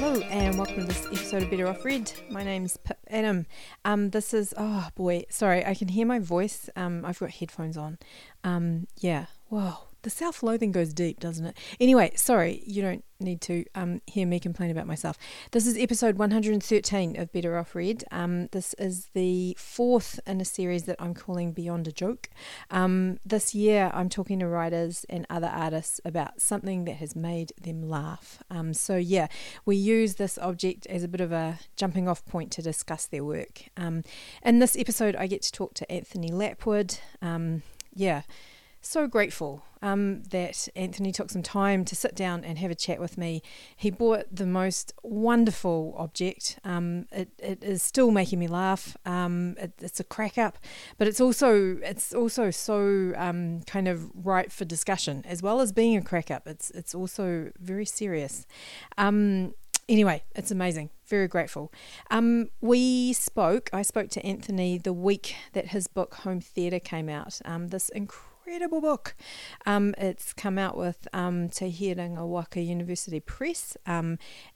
Hello and welcome to this episode of Better Off Read. My name's Pip Adam. This is, oh boy, sorry, I can hear my voice. I've got headphones on. Yeah, whoa, the self-loathing goes deep, doesn't it? Anyway, sorry, you don't need to hear me complain about myself. This is episode 113 of Better Off Read. This is the fourth in a series that I'm calling Beyond a Joke. This year I'm talking to writers and other artists about something that has made them laugh. So yeah, we use this object as a bit of a jumping off point to discuss their work. In this episode I get to talk to Anthony Lapwood. Yeah, so grateful that Anthony took some time to sit down and have a chat with me. He bought the most wonderful object. It is still making me laugh. It's a crack up, but it's also so kind of ripe for discussion as well as being a crack up. It's also very serious. Anyway, it's amazing. Very grateful. I spoke to Anthony the week that his book Home Theatre came out. This incredible book. It's come out with Te Herenga Waka University Press.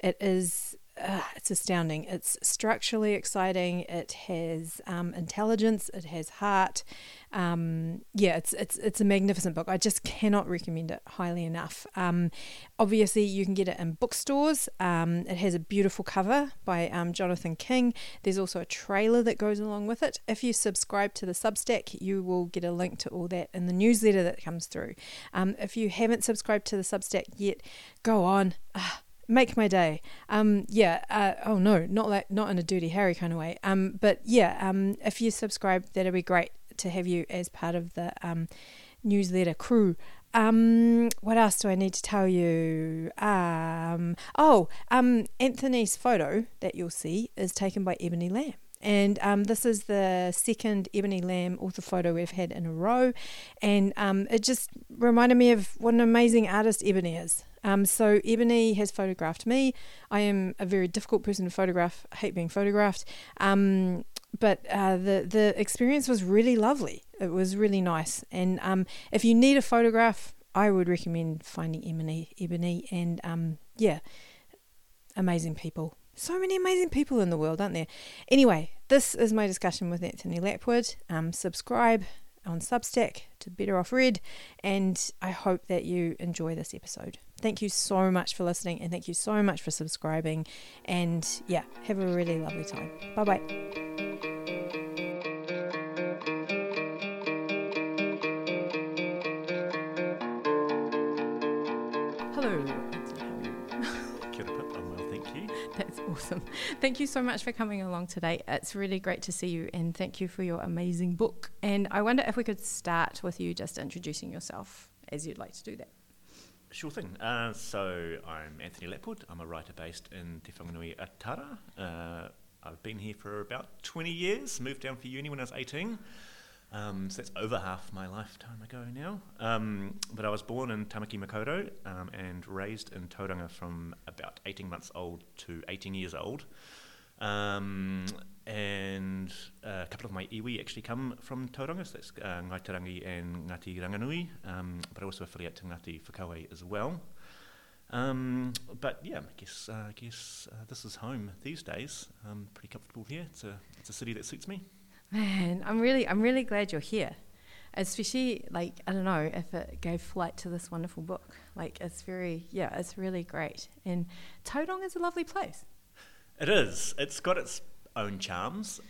It is it's astounding. It's structurally exciting. It has intelligence. It has heart. Yeah, it's a magnificent book. I just cannot recommend it highly enough. Obviously, you can get it in bookstores. It has a beautiful cover by Jonathan King. There's also a trailer that goes along with it. If you subscribe to the Substack, you will get a link to all that in the newsletter that comes through. If you haven't subscribed to the Substack yet, go on. Make my day. Oh no, not in a Dirty Harry kind of way. But yeah, if you subscribe, that'd be great to have you as part of the newsletter crew. What else do I need to tell you? Anthony's photo that you'll see is taken by Ebony Lamb. And this is the second Ebony Lamb author photo we've had in a row. And it just reminded me of what an amazing artist Ebony is. So Ebony has photographed me. I am a very difficult person to photograph. I hate being photographed. But the experience was really lovely. It was really nice. And if you need a photograph, I would recommend finding Ebony. And yeah, amazing people. So many amazing people in the world, aren't there? Anyway, this is my discussion with Anthony Lapwood. Subscribe on Substack to Better Off Read, and I hope that you enjoy this episode. Thank you so much for listening, and thank you so much for subscribing, and yeah, have a really lovely time. Bye bye. Hello. That's awesome. Thank you so much for coming along today. It's really great to see you, and thank you for your amazing book. And I wonder if we could start with you just introducing yourself, as you'd like to do that. Sure thing. So I'm Anthony Lapwood. I'm a writer based in Te Whanganui Atara. I've been here for about 20 years, moved down for uni when I was 18. So that's over half my lifetime ago now. But I was born in Tamaki Makaurau and raised in Tauranga from about 18 months old to 18 years old. And a couple of my iwi actually come from Tauranga, so that's Ngaitarangi and Ngati Ranganui, but also affiliate to Ngati Whakaue as well. But yeah, I guess this is home these days. I'm pretty comfortable here. It's a city that suits me. Man, I'm really glad you're here, especially like I don't know if it gave flight to this wonderful book. Like it's really great. And Tauranga is a lovely place. It is. It's got its own charms.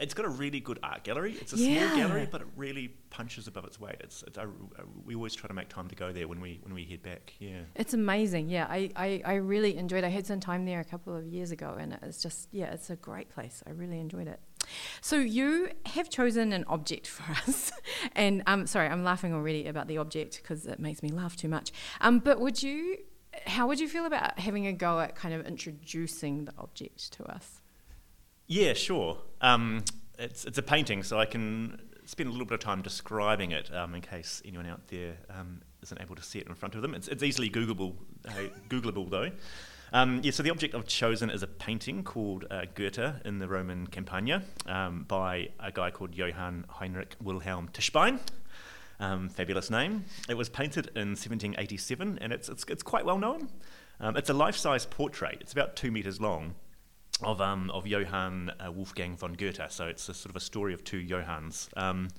It's got a really good art gallery. It's a small gallery, but it really punches above its weight. We always try to make time to go there when we head back. Yeah, it's amazing. Yeah, I really enjoyed it. I had some time there a couple of years ago, and it's just it's a great place. I really enjoyed it. So you have chosen an object for us, and sorry, I'm laughing already about the object because it makes me laugh too much. But how would you feel about having a go at kind of introducing the object to us? Yeah, sure. It's a painting, so I can spend a little bit of time describing it in case anyone out there isn't able to see it in front of them. It's easily Googleable though. So the object I've chosen is a painting called Goethe in the Roman Campania by a guy called Johann Heinrich Wilhelm Tischbein. Fabulous name. It was painted in 1787, and it's quite well known. It's a life-size portrait. It's about 2 meters long of Johann Wolfgang von Goethe. So it's a sort of a story of two Johanns. And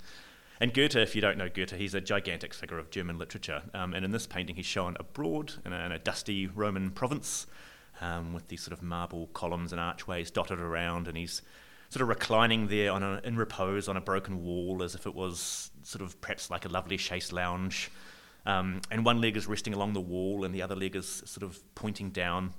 Goethe, if you don't know Goethe, he's a gigantic figure of German literature. And in this painting, he's shown abroad in a dusty Roman province with these sort of marble columns and archways dotted around. And he's sort of reclining there in repose on a broken wall as if it was sort of perhaps like a lovely chaise lounge. And one leg is resting along the wall and the other leg is sort of pointing down.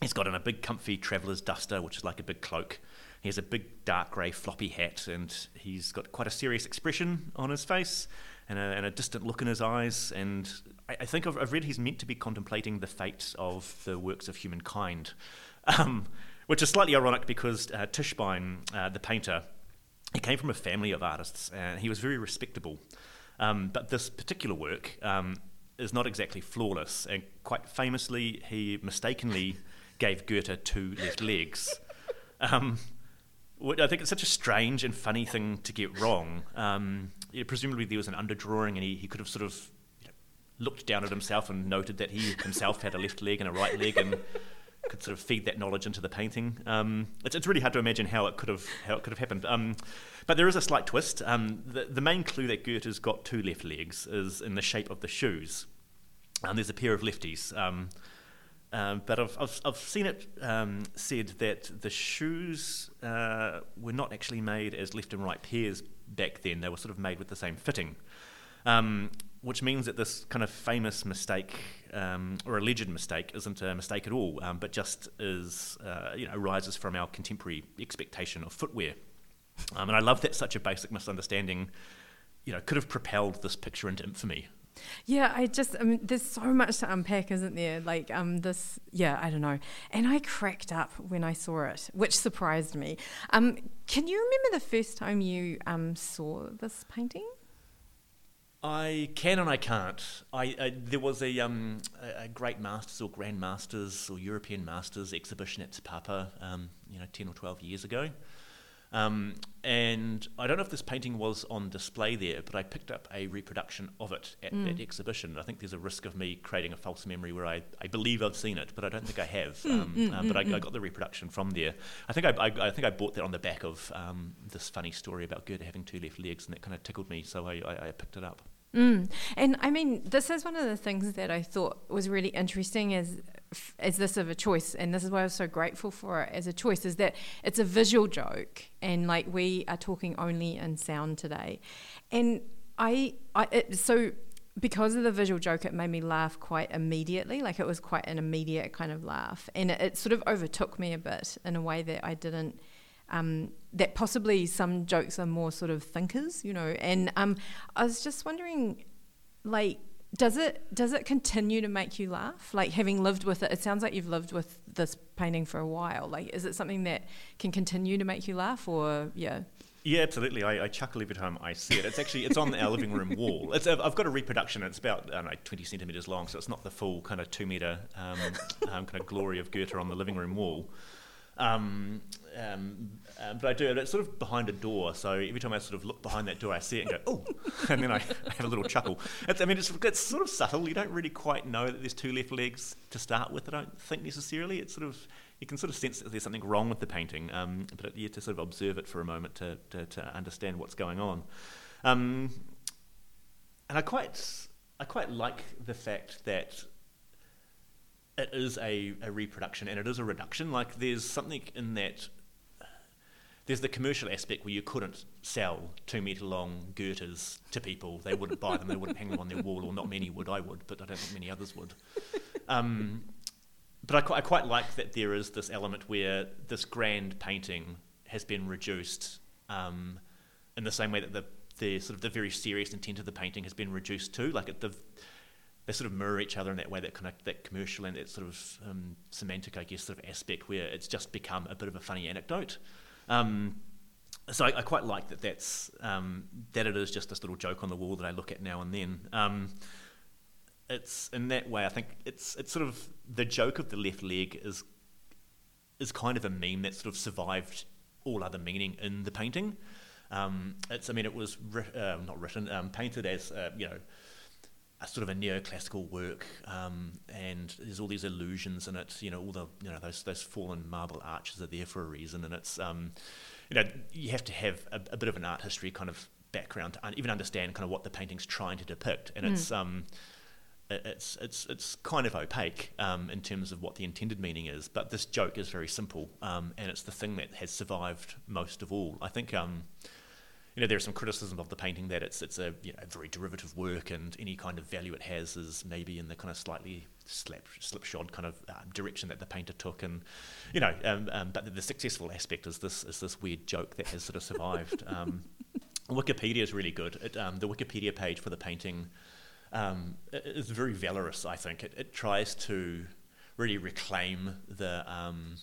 He's got on a big comfy traveller's duster, which is like a big cloak. He has a big dark grey floppy hat, and he's got quite a serious expression on his face and a distant look in his eyes. And I think I've read he's meant to be contemplating the fate of the works of humankind, which is slightly ironic because Tischbein, the painter, he came from a family of artists and he was very respectable. But this particular work is not exactly flawless, and quite famously he mistakenly gave Goethe two left legs. I think it's such a strange and funny thing to get wrong. Presumably there was an underdrawing and he could have sort of looked down at himself and noted that he himself had a left leg and a right leg and could sort of feed that knowledge into the painting. It's really hard to imagine how it could have happened. But there is a slight twist. The main clue that Goethe's got two left legs is in the shape of the shoes. And there's a pair of lefties. But I've seen it said that the shoes were not actually made as left and right pairs back then. They were sort of made with the same fitting, which means that this kind of famous mistake or alleged mistake isn't a mistake at all, but just is arises from our contemporary expectation of footwear. And I love that such a basic misunderstanding, could have propelled this picture into infamy. Yeah, there's so much to unpack, isn't there? Like I don't know. And I cracked up when I saw it, which surprised me. Can you remember the first time you saw this painting? I can and I can't. There was a great Masters or Grand Masters or European Masters exhibition at Tsipapa, 10 or 12 years ago. And I don't know if this painting was on display there, but I picked up a reproduction of it at that exhibition. I think there's a risk of me creating a false memory where I believe I've seen it, but I don't think I have. I got the reproduction from there. I think I bought that on the back of this funny story about Goethe having two left legs, and that kind of tickled me, so I picked it up. And I mean, this is one of the things that I thought was really interesting as this of a choice, and this is why I was so grateful for it as a choice, is that it's a visual joke, and like we are talking only in sound today. And so because of the visual joke, it made me laugh quite immediately. Like it was quite an immediate kind of laugh, and it sort of overtook me a bit in a way that I didn't. That possibly some jokes are more sort of thinkers, and I was just wondering, like, does it continue to make you laugh? Like, having lived with it, it sounds like you've lived with this painting for a while. Like, is it something that can continue to make you laugh, or yeah? Yeah, absolutely. I chuckle every time I see it. It's on our living room wall. I've got a reproduction. It's about 20 centimetres long, so it's not the full kind of 2 metre kind of glory of Goethe on the living room wall. But I do, and it's sort of behind a door, so every time I sort of look behind that door I see it and go, oh, and then I have a little chuckle. It's sort of subtle. You don't really quite know that there's two left legs to start with, I don't think necessarily. It's sort of, you can sort of sense that there's something wrong with the painting, but you have to sort of observe it for a moment to understand what's going on. And I quite like the fact that it is a reproduction and it is a reduction. Like, there's something in that. There's the commercial aspect where you couldn't sell 2 metre long Goethes to people. They wouldn't buy them, they wouldn't hang them on their wall, or not many would. I would, but I don't think many others would. But I quite like that there is this element where this grand painting has been reduced in the same way that the sort of the very serious intent of the painting has been reduced to. Like, they sort of mirror each other in that way, that kind of, that commercial and that sort of semantic, I guess, sort of aspect where it's just become a bit of a funny anecdote. So I quite like that. That's that it is just this little joke on the wall that I look at now and then. It's in that way. I think it's sort of the joke of the left leg is kind of a meme that sort of survived all other meaning in the painting. It was not written, painted as a sort of a neoclassical work, and there's all these illusions in it. You know, all the, you know, those fallen marble arches are there for a reason, and it's you know, you have to have a bit of an art history kind of background to even understand kind of what the painting's trying to depict, and it's kind of opaque in terms of what the intended meaning is. But this joke is very simple, and it's the thing that has survived most of all. I think you know, there's some criticism of the painting that it's a, you know, a very derivative work, and any kind of value it has is maybe in the kind of slightly slipshod kind of direction that the painter took, and you know, but the successful aspect is this weird joke that has sort of survived. Wikipedia is really good. The Wikipedia page for the painting is very valorous. I think it tries to really reclaim the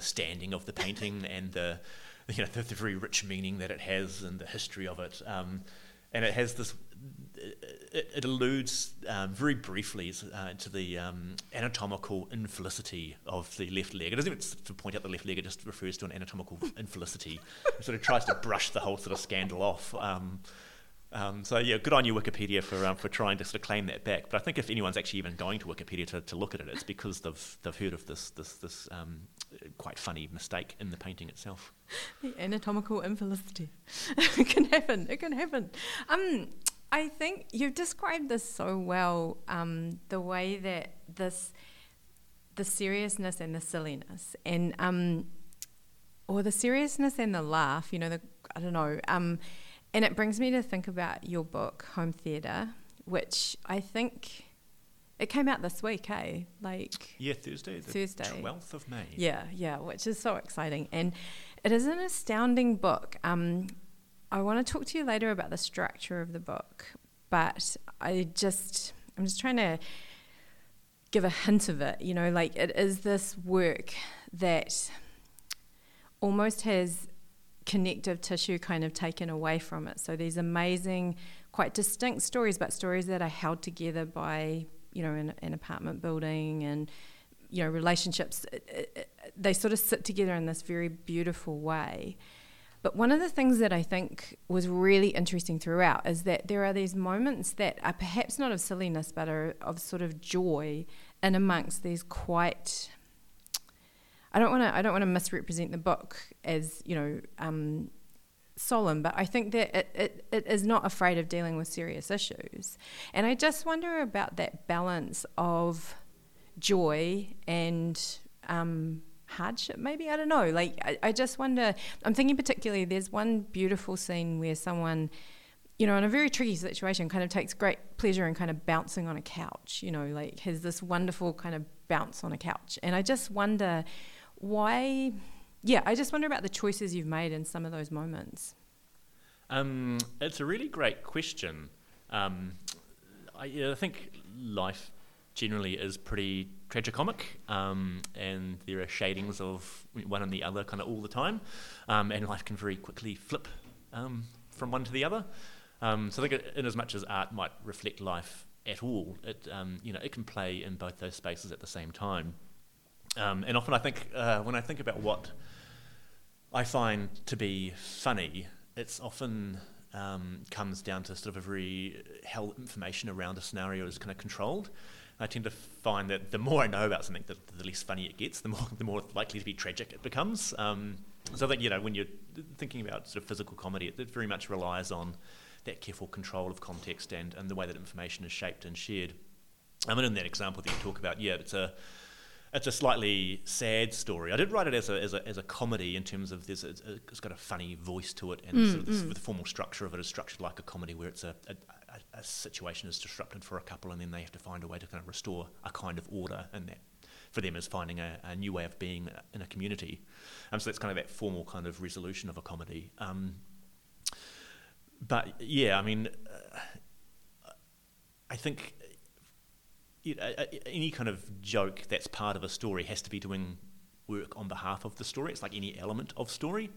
standing of the painting and the, you know, the very rich meaning that it has and the history of it, and it has this. It alludes very briefly to the anatomical infelicity of the left leg. It doesn't even to point out the left leg; it just refers to an anatomical infelicity. It sort of tries to brush the whole sort of scandal off. So yeah, good on you, Wikipedia, for trying to sort of claim that back. But I think if anyone's actually even going to Wikipedia to look at it, it's because they've heard of this quite funny mistake in the painting itself. The anatomical infelicity. It can happen. It can happen. I think you've described this so well, the way that the seriousness and the silliness, and or the seriousness and the laugh, you know, I don't know, and it brings me to think about your book, Home Theatre, which I think it came out this week, eh? Like, yeah, Thursday. 12th of May. Yeah, which is so exciting, and it is an astounding book. I want to talk to you later about the structure of the book, but I'm just trying to give a hint of it, you know, like it is this work that almost has connective tissue kind of taken away from it. So these amazing, quite distinct stories, but stories that are held together by, you know, an apartment building and, you know, relationships. They sort of sit together in this very beautiful way. But one of the things that I think was really interesting throughout is that there are these moments that are perhaps not of silliness but are of sort of joy in amongst these quite... I don't want to misrepresent the book as, you know, solemn, but I think that it is not afraid of dealing with serious issues. And I just wonder about that balance of joy and... hardship, maybe, I don't know, like I just wonder. I'm thinking particularly there's one beautiful scene where someone, you know, in a very tricky situation kind of takes great pleasure in kind of bouncing on a couch, you know, like has this wonderful kind of bounce on a couch, and I just wonder why. Yeah, I just wonder about the choices you've made in some of those moments. It's a really great question. I think life generally is pretty tragicomic, and there are shadings of one and the other kind of all the time, and life can very quickly flip from one to the other. So I think in as much as art might reflect life at all, it you know, it can play in both those spaces at the same time. And often I think when I think about what I find to be funny, it's often comes down to sort of how information around a scenario is kind of controlled. I tend to find that the more I know about something, the less funny it gets, the more likely to be tragic it becomes. So I think, you know, when you're thinking about sort of physical comedy, it very much relies on that careful control of context and the way that information is shaped and shared. I mean, in that example that you talk about, yeah, it's a slightly sad story. I did write it as a comedy in terms of it's got a funny voice to it, and sort of the formal structure of it is structured like a comedy, where it's a situation is disrupted for a couple, and then they have to find a way to kind of restore a kind of order, and that for them is finding a new way of being in a community. So that's kind of that formal kind of resolution of a comedy. But yeah, I mean, I think, you know, any kind of joke that's part of a story has to be doing work on behalf of the story. It's like any element of story.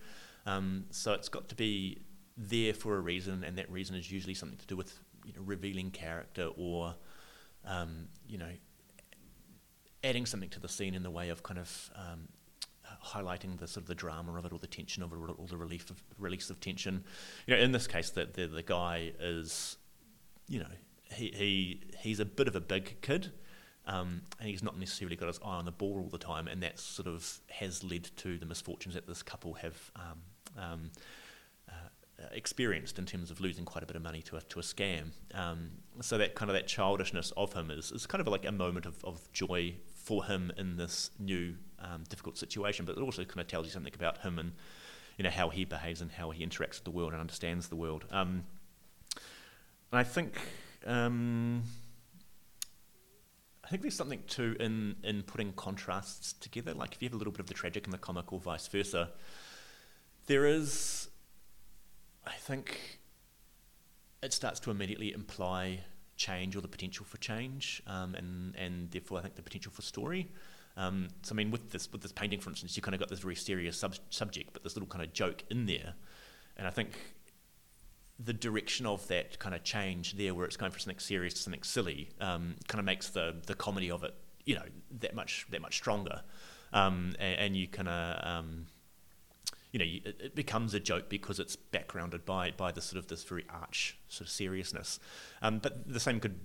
So it's got to be there for a reason, and that reason is usually something to do with, you know, revealing character or, you know, adding something to the scene in the way of kind of highlighting the sort of the drama of it, or the tension of it, or the release of tension. You know, in this case, the guy is, you know, he's a bit of a big kid, and he's not necessarily got his eye on the ball all the time, and that sort of has led to the misfortunes that this couple have experienced in terms of losing quite a bit of money to a scam. So that kind of that childishness of him is kind of like a moment of joy for him in this new difficult situation, but it also kind of tells you something about him and, you know, how he behaves and how he interacts with the world and understands the world. And I think there's something too in putting contrasts together. Like if you have a little bit of the tragic in the comic or vice versa, there is, I think, it starts to immediately imply change or the potential for change, and therefore I think the potential for story. So I mean, with this painting, for instance, you kind of got this very serious subject, but this little kind of joke in there, and I think the direction of that kind of change there, where it's going from something serious to something silly, kind of makes the comedy of it, you know, that much stronger, and you kind of you know, it becomes a joke because it's backgrounded by the sort of this very arch sort of seriousness. But the same could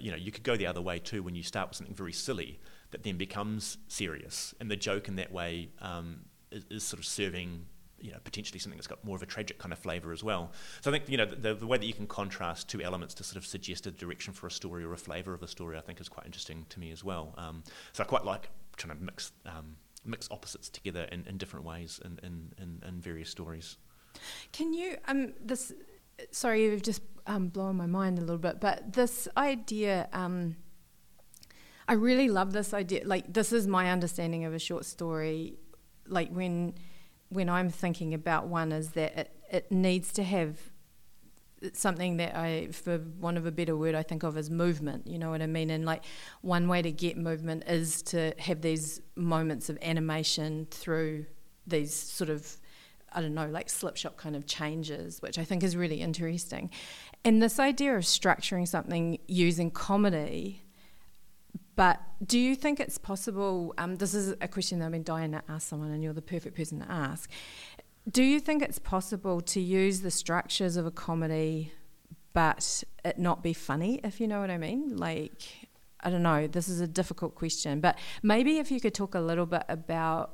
you know, you could go the other way too, when you start with something very silly that then becomes serious, and the joke in that way is sort of serving, you know, potentially something that's got more of a tragic kind of flavour as well. So I think, you know, the way that you can contrast two elements to sort of suggest a direction for a story or a flavour of a story, I think is quite interesting to me as well. So I quite like trying to mix opposites together in different ways in various stories. Can you, this, sorry, you've just blown my mind a little bit, but this idea, I really love this idea, like this is my understanding of a short story, like when I'm thinking about one, is that it needs to have something that I, for want of a better word, I think of as movement, you know what I mean? And like one way to get movement is to have these moments of animation through these sort of, I don't know, like slipshot kind of changes, which I think is really interesting. And this idea of structuring something using comedy, but do you think it's possible, this is a question that I've been dying to ask someone and you're the perfect person to ask, do you think it's possible to use the structures of a comedy but it not be funny, if you know what I mean? Like, I don't know, this is a difficult question, but maybe if you could talk a little bit about,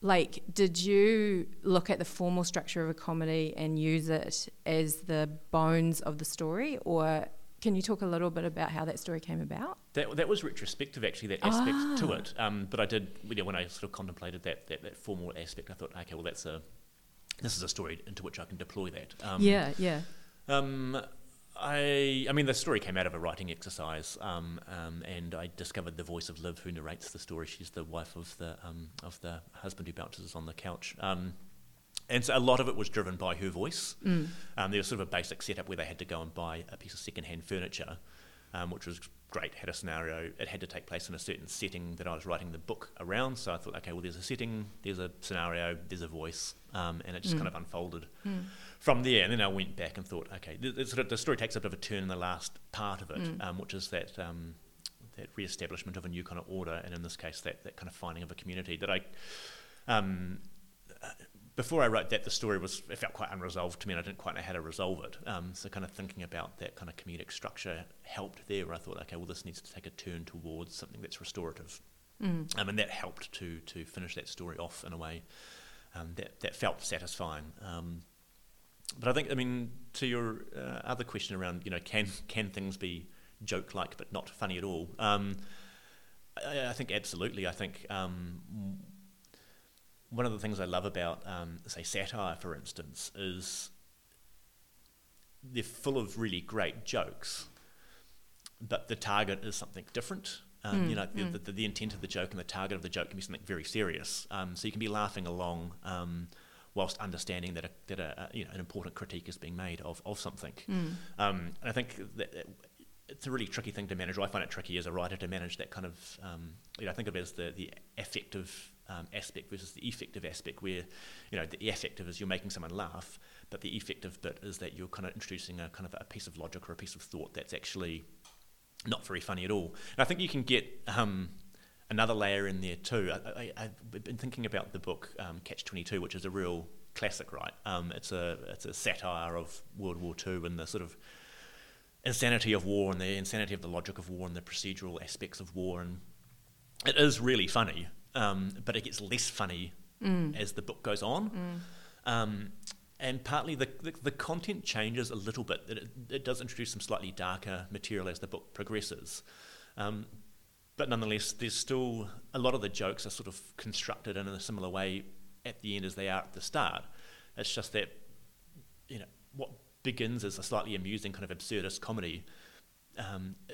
like, did you look at the formal structure of a comedy and use it as the bones of the story, or can you talk a little bit about how that story came about? That was retrospective, actually, that aspect to it. But I did, you know, when I sort of contemplated that formal aspect, I thought, okay, well, this is a story into which I can deploy that. I mean, the story came out of a writing exercise, and I discovered the voice of Liv, who narrates the story. She's the wife of the husband who bounces on the couch. And so a lot of it was driven by her voice. There was sort of a basic setup where they had to go and buy a piece of second-hand furniture, which was great, had a scenario. It had to take place in a certain setting that I was writing the book around. So I thought, okay, well, there's a setting, there's a scenario, there's a voice, and it just kind of unfolded from there. And then I went back and thought, okay, the story takes a bit of a turn in the last part of it, which is that that re-establishment of a new kind of order, and in this case, that kind of finding of a community that I... before I wrote that, the story it felt quite unresolved to me, and I didn't quite know how to resolve it. So kind of thinking about that kind of comedic structure helped there, where I thought, okay, well, this needs to take a turn towards something that's restorative. And that helped to finish that story off in a way that felt satisfying. But I think, I mean, to your other question around, you know, can things be joke-like but not funny at all? I think absolutely. I think... one of the things I love about, say, satire, for instance, is they're full of really great jokes, but the target is something different. You know, the intent of the joke and the target of the joke can be something very serious. So you can be laughing along whilst understanding that a you know, an important critique is being made of something. And I think that it's a really tricky thing to manage. Or I find it tricky as a writer to manage that kind of. You know, I think of it as the affective aspect versus the effective aspect, where, you know, the affective is you're making someone laugh, but the effective bit is that you're kind of introducing a kind of a piece of logic or a piece of thought that's actually not very funny at all. And I think you can get another layer in there too. I've been thinking about the book Catch 22, which is a real classic, right? It's a satire of World War II and the sort of insanity of war and the insanity of the logic of war and the procedural aspects of war. And it is really funny, but it gets less funny as the book goes on. And partly the content changes a little bit. It does introduce some slightly darker material as the book progresses. But nonetheless, there's still a lot of the jokes are sort of constructed in a similar way at the end as they are at the start. It's just that, you know, what begins as a slightly amusing kind of absurdist comedy,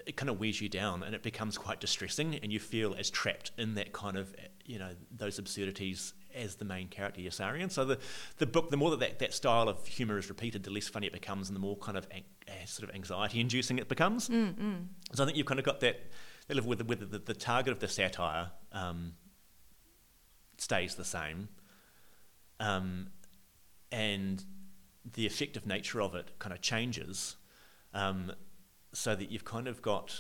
it kind of wears you down and it becomes quite distressing, and you feel as trapped in that kind of, you know, those absurdities as the main character, Yasarian. So the book, the more that style of humour is repeated, the less funny it becomes and the more kind of sort of anxiety-inducing it becomes. So I think you've kind of got that level with the target of the satire stays the same, and the effective nature of it kind of changes, so that you've kind of got,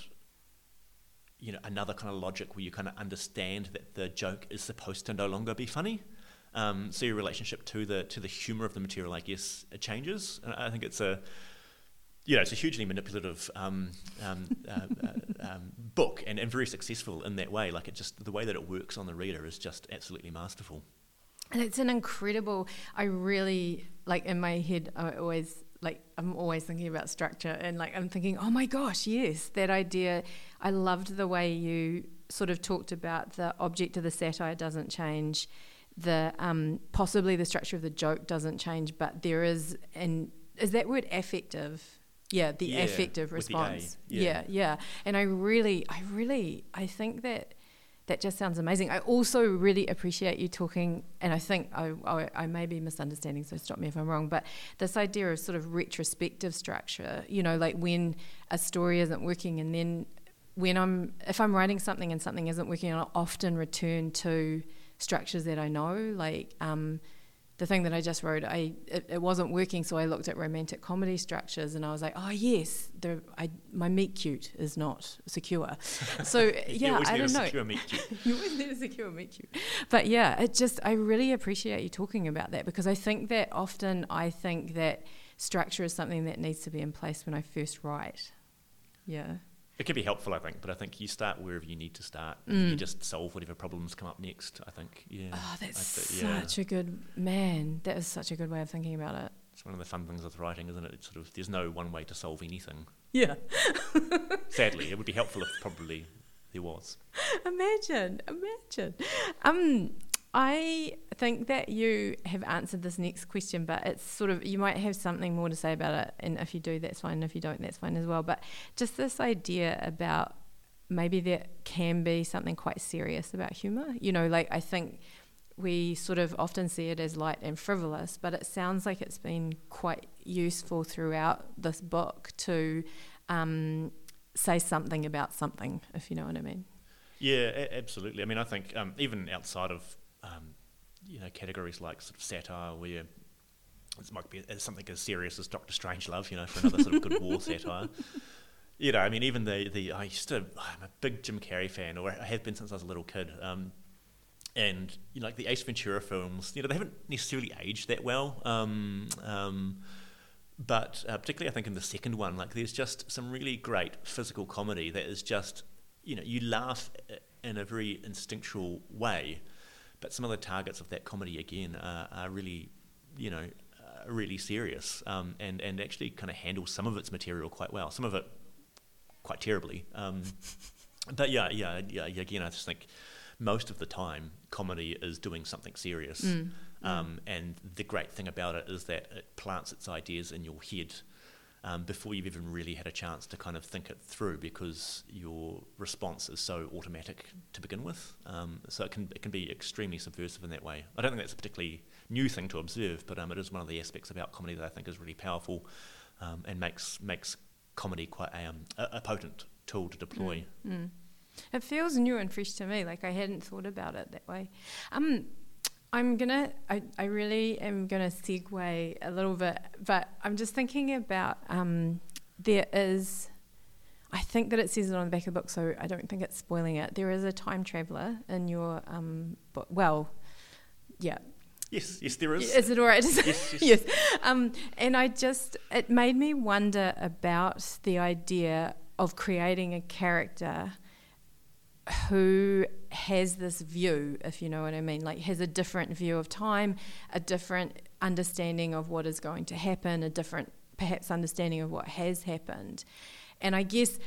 you know, another kind of logic where you kind of understand that the joke is supposed to no longer be funny. So your relationship to the humour of the material, I guess, it changes. And I think it's a hugely manipulative book and very successful in that way. Like, it just, the way that it works on the reader is just absolutely masterful. And it's an incredible, I really, like, in my head, I'm always thinking about structure, and like I'm thinking, oh my gosh, yes, that idea. I loved the way you sort of talked about the object of the satire doesn't change, the possibly the structure of the joke doesn't change, but there is, and is that word affective? Yeah, the affective response. And I think that just sounds amazing. I also really appreciate you talking, and I think I may be misunderstanding, so stop me if I'm wrong, but this idea of sort of retrospective structure, you know, like when a story isn't working, and then if I'm writing something and something isn't working, I'll often return to structures that I know, like the thing that I just wrote, it wasn't working, so I looked at romantic comedy structures and I was like, oh yes, my meet cute is not secure. So yeah, I don't know. You always need a secure meet cute. You always need a secure meet cute. But yeah, I really appreciate you talking about that, because I think that often structure is something that needs to be in place when I first write. Yeah. It can be helpful, I think, but I think you start wherever you need to start. Mm. You just solve whatever problems come up next, I think. Yeah. Oh, that is such a good way of thinking about it. It's one of the fun things with writing, isn't it? It's sort of, there's no one way to solve anything. Yeah. Sadly, it would be helpful if probably there was. Imagine. I think that you have answered this next question, but it's sort of, you might have something more to say about it, and if you do, that's fine, and if you don't, that's fine as well. But just this idea about maybe there can be something quite serious about humour. You know, like, I think we sort of often see it as light and frivolous, but it sounds like it's been quite useful throughout this book to say something about something, if you know what I mean. Yeah, absolutely. I mean, I think even outside of categories like sort of satire, where it might be something as serious as Doctor Strangelove, you know, for another sort of good war satire. You know, I mean, even I'm a big Jim Carrey fan, or I have been since I was a little kid. And, you know, like the Ace Ventura films, you know, they haven't necessarily aged that well. But particularly, I think, in the second one, like, there's just some really great physical comedy that is just, you know, you laugh in a very instinctual way. But some of the targets of that comedy, again, are really, you know, really serious, and actually kind of handle some of its material quite well, some of it quite terribly. But yeah. Again, I just think most of the time comedy is doing something serious, and the great thing about it is that it plants its ideas in your head before you've even really had a chance to kind of think it through, because your response is so automatic to begin with. So it can be extremely subversive in that way. I don't think that's a particularly new thing to observe, but it is one of the aspects about comedy that I think is really powerful, and makes comedy quite a potent tool to deploy. It feels new and fresh to me, like I hadn't thought about it that way. I really am gonna segue a little bit, but I'm just thinking about I think that it says it on the back of the book, so I don't think it's spoiling it. There is a time traveller in your book. Well, yeah. Yes, there is. Is it all right to say? Yes. Yes. And it made me wonder about the idea of creating a character who has this view, if you know what I mean, like has a different view of time, a different understanding of what is going to happen, a different perhaps understanding of what has happened. And I guess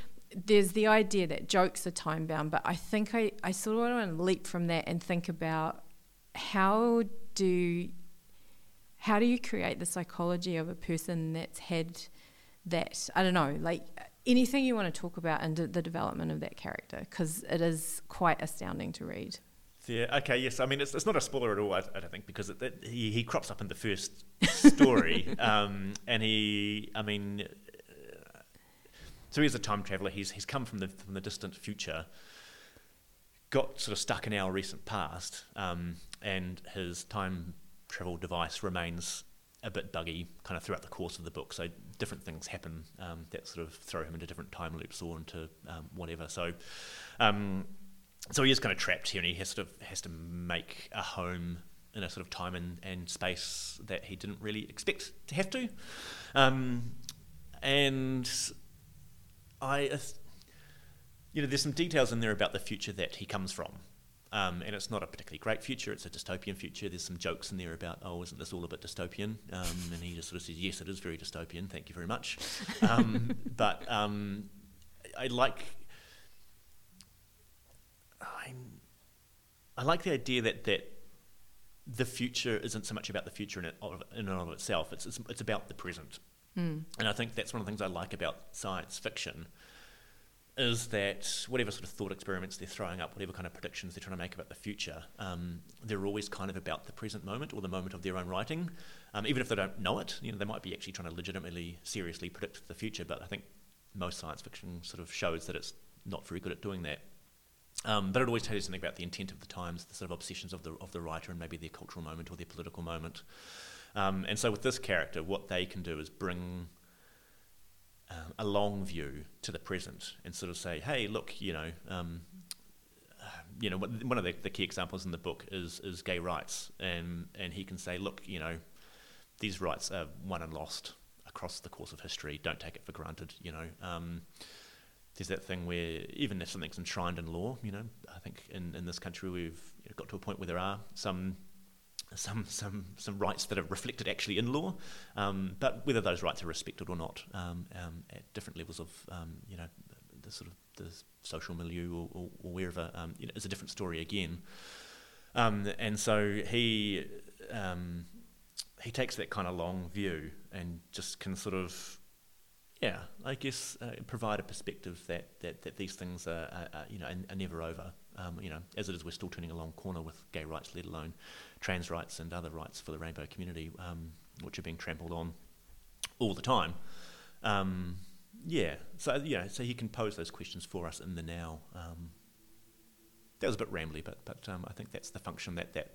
there's the idea that jokes are time-bound, but I think I sort of want to leap from that and think about how do you create the psychology of a person that's had that, I don't know, like anything you want to talk about in the development of that character, because it is quite astounding to read. Yeah, okay, yes. I mean, it's not a spoiler at all, I don't think, because he crops up in the first story. And he, I mean, so he's a time traveller. He's come from the distant future, got sort of stuck in our recent past, and his time travel device remains a bit buggy kind of throughout the course of the book. So different things happen that sort of throw him into different time loops or into whatever. So he is kind of trapped here, and he has to make a home in a sort of time and space that he didn't really expect to have to. And I, you know, there's some details in there about the future that he comes from, and it's not a particularly great future. It's a dystopian future. There's some jokes in there about, oh, isn't this all a bit dystopian? And he just sort of says, yes, it is very dystopian. Thank you very much. But I like the idea that the future isn't so much about the future in and of itself. It's about the present. Mm. And I think that's one of the things I like about science fiction, is that whatever sort of thought experiments they're throwing up, whatever kind of predictions they're trying to make about the future, they're always kind of about the present moment or the moment of their own writing. Even if they don't know it, you know, they might be actually trying to legitimately, seriously predict the future, but I think most science fiction sort of shows that it's not very good at doing that. But it always tells you something about the intent of the times, the sort of obsessions of the writer, and maybe their cultural moment or their political moment. And so with this character, what they can do is bring a long view to the present and sort of say, hey, look, you know, one of the key examples in the book is gay rights, and he can say, look, you know, these rights are won and lost across the course of history. Don't take it for granted, you know. There's that thing where even if something's enshrined in law, you know, I think in this country we've got to a point where there are some rights that are reflected actually in law, but whether those rights are respected or not at different levels of, you know, the sort of the social milieu or wherever, you know, is a different story again. And so he takes that kind of long view and just can sort of, yeah, I guess provide a perspective that these things are you know, are never over. You know, as it is, we're still turning a long corner with gay rights, let alone trans rights and other rights for the rainbow community, which are being trampled on all the time. Yeah, so you know, so he can pose those questions for us in the now. That was a bit rambly, but I think that's the function that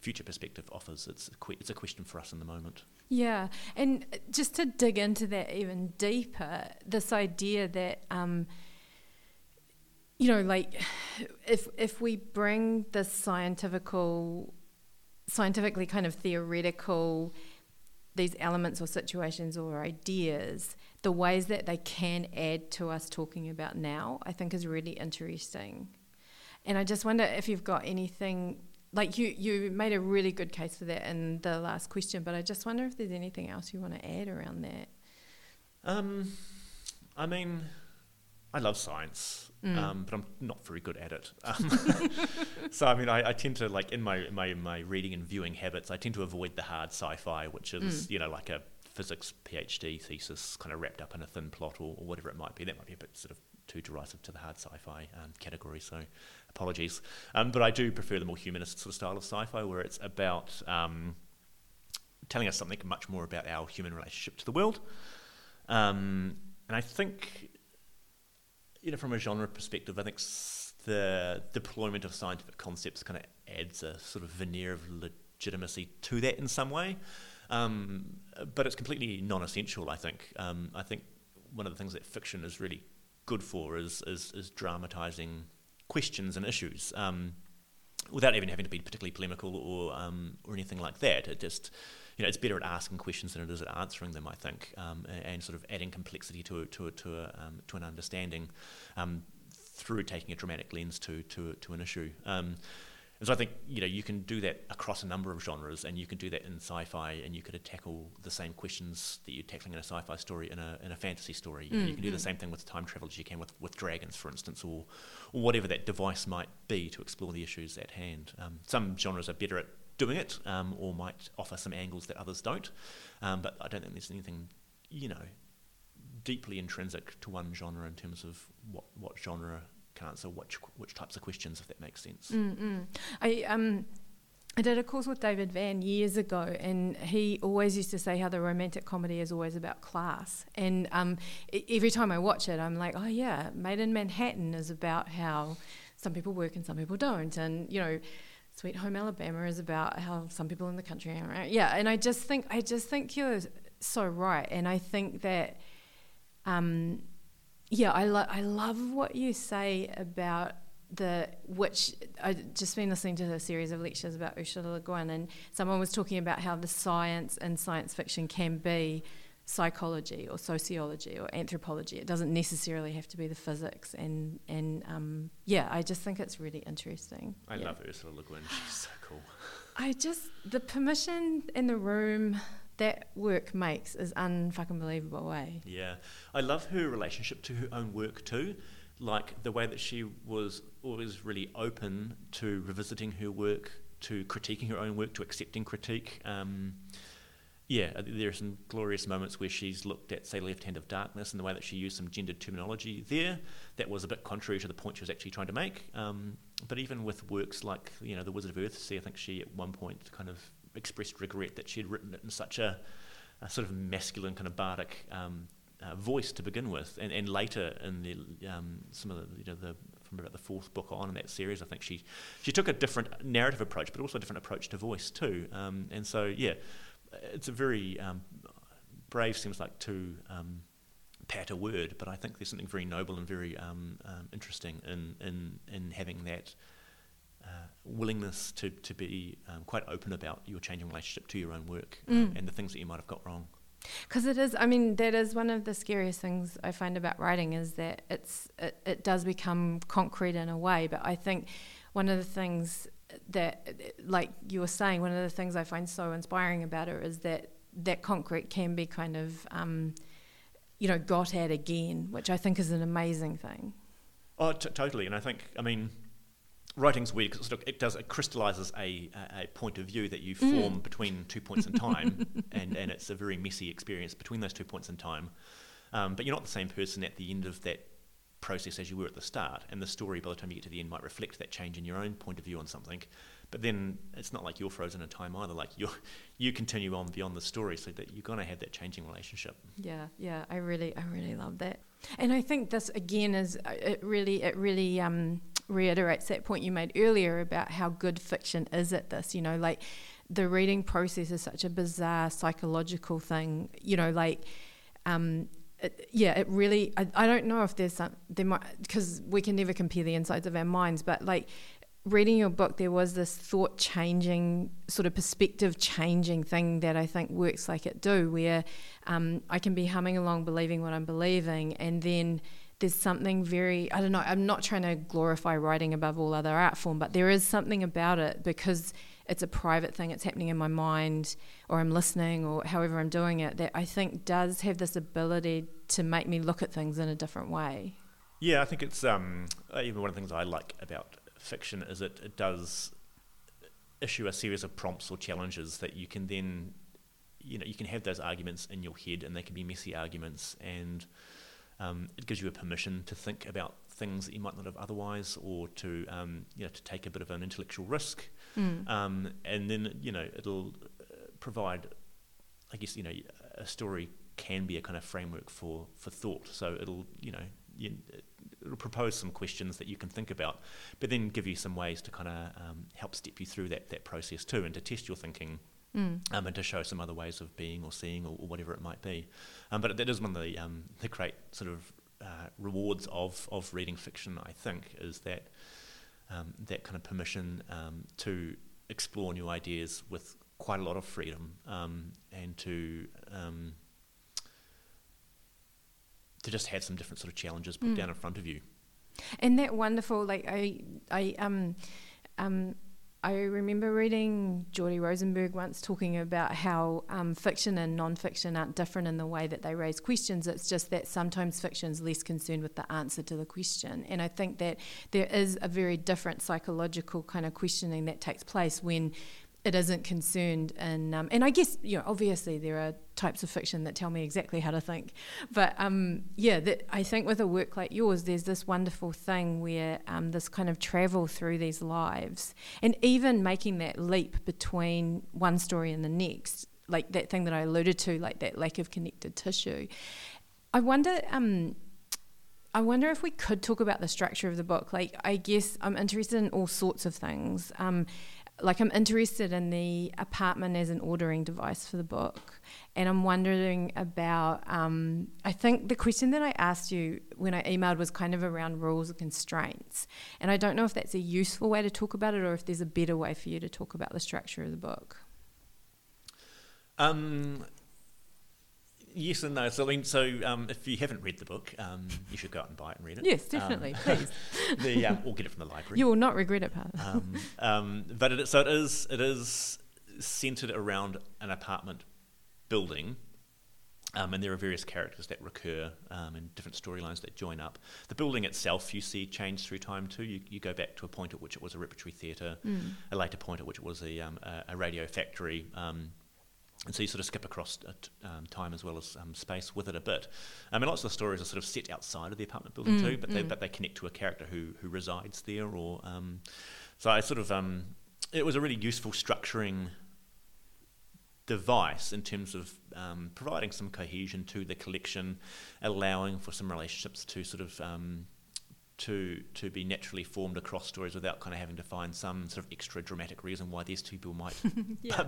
future perspective offers. It's a question for us in the moment. Yeah, and just to dig into that even deeper, this idea that you know, like if we bring the scientifically kind of theoretical, these elements or situations or ideas, the ways that they can add to us talking about now, I think is really interesting. And I just wonder if you've got anything, like you made a really good case for that in the last question, but I just wonder if there's anything else you want to add around that. I mean, I love science, but I'm not very good at it. So I mean, I tend to, like, in my reading and viewing habits, I tend to avoid the hard sci-fi, which is you know, like a physics PhD thesis kind of wrapped up in a thin plot or whatever it might be. That might be a bit sort of too derisive to the hard sci-fi category, so apologies. But I do prefer the more humanist sort of style of sci-fi, where it's about telling us something much more about our human relationship to the world. And I think, you know, from a genre perspective, I think the deployment of scientific concepts kind of adds a sort of veneer of legitimacy to that in some way. But it's completely non-essential, I think. I think one of the things that fiction is really good for is dramatising questions and issues. without even having to be particularly polemical or anything like that. It just, it's better at asking questions than it is at answering them, I think, and sort of adding complexity to an understanding through taking a dramatic lens to an issue. And so I think, you can do that across a number of genres, and you can do that in sci-fi, and you could tackle the same questions that you're tackling in a sci-fi story in a fantasy story. Mm-hmm. You can do the same thing with time travel as you can with dragons, for instance, or whatever that device might be to explore the issues at hand. Some genres are better at doing it, or might offer some angles that others don't. But I don't think there's anything, deeply intrinsic to one genre in terms of what genre can answer which types of questions, if that makes sense. Mm-mm. I did a course with David Vann years ago, and he always used to say how the romantic comedy is always about class. And every time I watch it, I'm like, oh yeah, Made in Manhattan is about how some people work and some people don't, and Sweet Home Alabama is about how some people in the country aren't right. Yeah, and I just think you're so right, and I think that. Yeah, I love what you say about which I've just been listening to a series of lectures about Ursula Le Guin, and someone was talking about how the science and science fiction can be psychology or sociology or anthropology. It doesn't necessarily have to be the physics, and yeah, I just think it's really interesting. I love Ursula Le Guin, she's so cool. The permission in the room that work makes is un-fucking-believable, eh? Yeah. I love her relationship to her own work too, like the way that she was always really open to revisiting her work, to critiquing her own work, to accepting critique. There are some glorious moments where she's looked at, say, Left Hand of Darkness, and the way that she used some gendered terminology there that was a bit contrary to the point she was actually trying to make. But even with works like, The Wizard of Earthsea, I think she at one point kind of expressed regret that she had written it in such a sort of masculine kind of bardic voice to begin with, and later in the some of the from about the fourth book on in that series, I think she took a different narrative approach, but also a different approach to voice too. And so yeah, it's a very brave, seems like too pat a word, but I think there's something very noble and very interesting in having that. Willingness to be quite open about your changing relationship to your own work and the things that you might have got wrong. Because it is, that is one of the scariest things I find about writing, is that it does become concrete in a way. But I think one of the things that, like you were saying, one of the things I find so inspiring about it is that concrete can be kind of, got at again, which I think is an amazing thing. Oh, totally. And I think, writing's weird because it crystallises a point of view that you form between 2 points in time, and it's a very messy experience between those 2 points in time. But you're not the same person at the end of that process as you were at the start, and the story by the time you get to the end might reflect that change in your own point of view on something. But then it's not like you're frozen in time either, like you continue on beyond the story, so that you're going to have that changing relationship. Yeah, I really love that. And I think this again is, it really reiterates that point you made earlier about how good fiction is at this, like the reading process is such a bizarre psychological thing, it really, I don't know if there's because we can never compare the insides of our minds, but like reading your book, there was this thought changing, sort of perspective changing thing that I think works like it do, where I can be humming along believing what I'm believing, and then there's something very, I don't know, I'm not trying to glorify writing above all other art form, but there is something about it, because it's a private thing, it's happening in my mind, or I'm listening, or however I'm doing it, that I think does have this ability to make me look at things in a different way. Yeah, I think it's even one of the things I like about fiction is it does issue a series of prompts or challenges that you can then, you can have those arguments in your head, and they can be messy arguments, and it gives you a permission to think about things that you might not have otherwise, or to to take a bit of an intellectual risk, and then it'll provide, I guess, a story can be a kind of framework for thought. So it'll it'll propose some questions that you can think about, but then give you some ways to kind of help step you through that process too, and to test your thinking. And to show some other ways of being or seeing or whatever it might be, but that is one of the great sort of rewards of reading fiction, I think, is that that kind of permission to explore new ideas with quite a lot of freedom, and to just have some different sort of challenges put down in front of you. And that wonderful, like I remember reading Jordy Rosenberg once talking about how fiction and non-fiction aren't different in the way that they raise questions. It's just that sometimes fiction's less concerned with the answer to the question. And I think that there is a very different psychological kind of questioning that takes place when it isn't concerned in, and I guess, you know, obviously there are types of fiction that tell me exactly how to think, but that I think with a work like yours, there's this wonderful thing where this kind of travel through these lives, and even making that leap between one story and the next, like that thing that I alluded to, like that lack of connected tissue. I wonder if we could talk about the structure of the book. Like, I guess I'm interested in all sorts of things. Like, I'm interested in the apartment as an ordering device for the book, and I'm wondering about, I think the question that I asked you when I emailed was kind of around rules and constraints, and I don't know if that's a useful way to talk about it or if there's a better way for you to talk about the structure of the book. Yes and no. So, I mean, if you haven't read the book, you should go out and buy it and read it. Yes, definitely, please. Or get it from the library. You will not regret it, Pat. But it is centred around an apartment building, and there are various characters that recur and different storylines that join up. The building itself you see change through time too. You go back to a point at which it was a repertory theatre, a later point at which it was a radio factory. And so you sort of skip across time as well as space with it a bit. I mean, lots of the stories are sort of set outside of the apartment building too, but they connect to a character who resides there. Or so I sort of it was a really useful structuring device in terms of providing some cohesion to the collection, allowing for some relationships to sort of to be naturally formed across stories without kind of having to find some sort of extra dramatic reason why these two people might